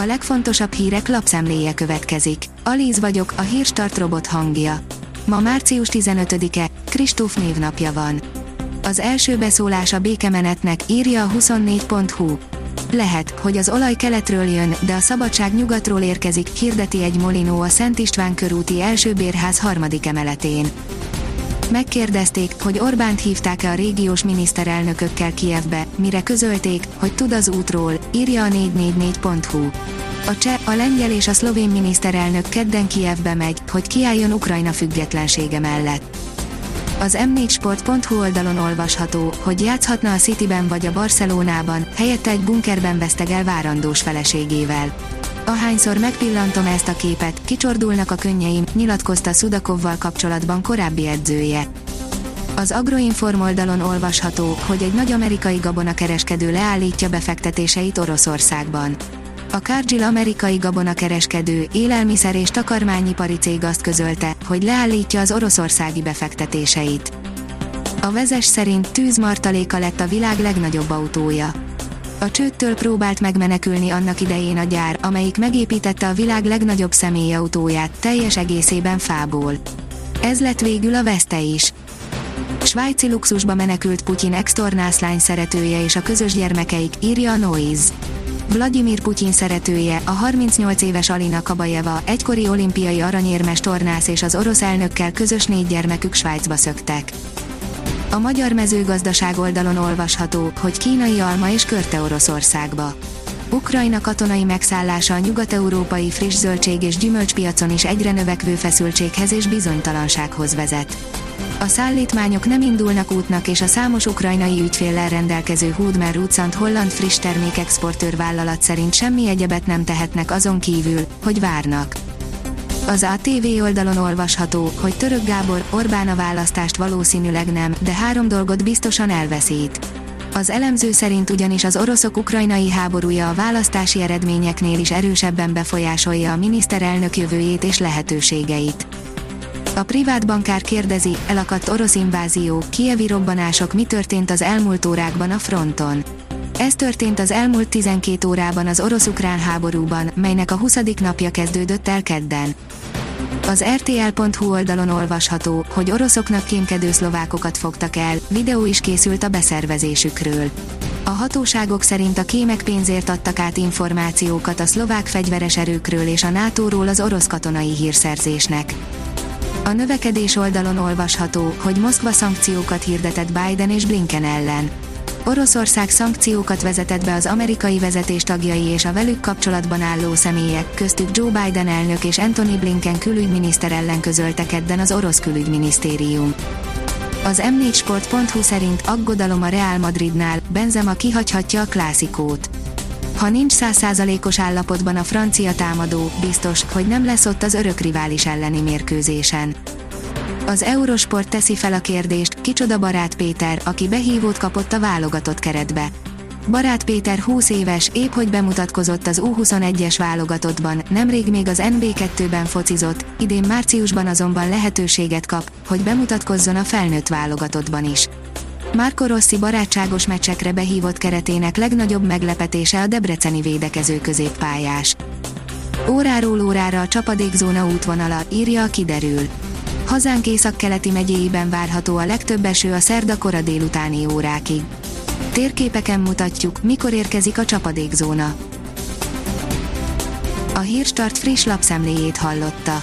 a legfontosabb hírek lapszemléje következik. Alíz vagyok, a Hírstart robot hangja. Ma március 15-e, Kristóf névnapja van. Az első beszólás a békemenetnek, írja a 24.hu. Lehet, hogy az olaj keletről jön, de a szabadság nyugatról érkezik, hirdeti egy molinó a Szent István körúti első bérház 3. emeletén. Megkérdezték, hogy Orbánt hívták-e a régiós miniszterelnökökkel Kijevbe, mire közölték, hogy tud az útról, írja a 444.hu. A cseh, a lengyel és a szlovén miniszterelnök kedden Kijevbe megy, hogy kiálljon Ukrajna függetlensége mellett. Az m4sport.hu oldalon olvasható, hogy játszhatna a Cityben vagy a Barcelonában, helyette egy bunkerben vesztegel várandós feleségével. Ahányszor megpillantom ezt a képet, kicsordulnak a könnyeim, nyilatkozta Szudakovval kapcsolatban korábbi edzője. Az Agroinform oldalon olvasható, hogy egy nagy amerikai gabonakereskedő leállítja befektetéseit Oroszországban. A Cargill amerikai gabonakereskedő, élelmiszer és takarmányipari cég azt közölte, hogy leállítja az oroszországi befektetéseit. A Vezes szerint tűzmartaléka lett a világ legnagyobb autója. A csődtől próbált megmenekülni annak idején a gyár, amelyik megépítette a világ legnagyobb személyautóját teljes egészében fából. Ez lett végül a Veszte is. Svájci luxusba menekült Putyin ex-tornászlány szeretője és a közös gyermekeik, írja a Noiz. Vladimir Putyin szeretője, a 38 éves Alina Kabajeva, egykori olimpiai aranyérmes tornász és az orosz elnökkel közös 4 gyermekük Svájcba szöktek. A magyar mezőgazdaság oldalon olvasható, hogy kínai alma és körte Oroszországba. Ukrajna katonai megszállása a nyugat-európai friss zöldség és gyümölcspiacon is egyre növekvő feszültséghez és bizonytalansághoz vezet. A szállítmányok nem indulnak útnak, és a számos ukrajnai ügyféllel rendelkező Houdmann-Rutsand holland friss termékexportőr vállalat szerint semmi egyebet nem tehetnek azon kívül, hogy várnak. Az ATV oldalon olvasható, hogy Török Gábor, Orbán a választást valószínűleg nem, de 3 dolgot biztosan elveszít. Az elemző szerint ugyanis az oroszok-ukrajnai háborúja a választási eredményeknél is erősebben befolyásolja a miniszterelnök jövőjét és lehetőségeit. A privát bankár kérdezi, elakadt orosz invázió, kijevi robbanások, mi történt az elmúlt órákban a fronton. Ez történt az elmúlt 12 órában az orosz-ukrán háborúban, melynek a 20. napja kezdődött el kedden. Az RTL.hu oldalon olvasható, hogy oroszoknak kémkedő szlovákokat fogtak el, videó is készült a beszervezésükről. A hatóságok szerint a kémek pénzért adtak át információkat a szlovák fegyveres erőkről és a NATO-ról az orosz katonai hírszerzésnek. A növekedés oldalon olvasható, hogy Moszkva szankciókat hirdetett Biden és Blinken ellen. Oroszország szankciókat vezetett be az amerikai vezetés tagjai és a velük kapcsolatban álló személyek, köztük Joe Biden elnök és Anthony Blinken külügyminiszter ellen, közölte kedden az orosz külügyminisztérium. Az m4sport.hu szerint aggodalom a Real Madridnál, Benzema kihagyhatja a klasszikót. Ha nincs 100%-os állapotban a francia támadó, biztos, hogy nem lesz ott az örök rivális elleni mérkőzésen. Az Eurosport teszi fel a kérdést, kicsoda Barát Péter, aki behívót kapott a válogatott keretbe. Barát Péter 20 éves, épphogy bemutatkozott az U21-es válogatottban, nemrég még az NB2-ben focizott, idén márciusban azonban lehetőséget kap, hogy bemutatkozzon a felnőtt válogatottban is. Marco Rossi barátságos meccsekre behívott keretének legnagyobb meglepetése a debreceni védekező középpályás. Óráról órára a csapadékzóna útvonala, írja a Kiderül. Hazánk északkeleti megyéiben várható a legtöbb eső a szerda kora délutáni órákig. Térképeken mutatjuk, mikor érkezik a csapadékzóna. A Hírstart friss lapszemléjét hallotta.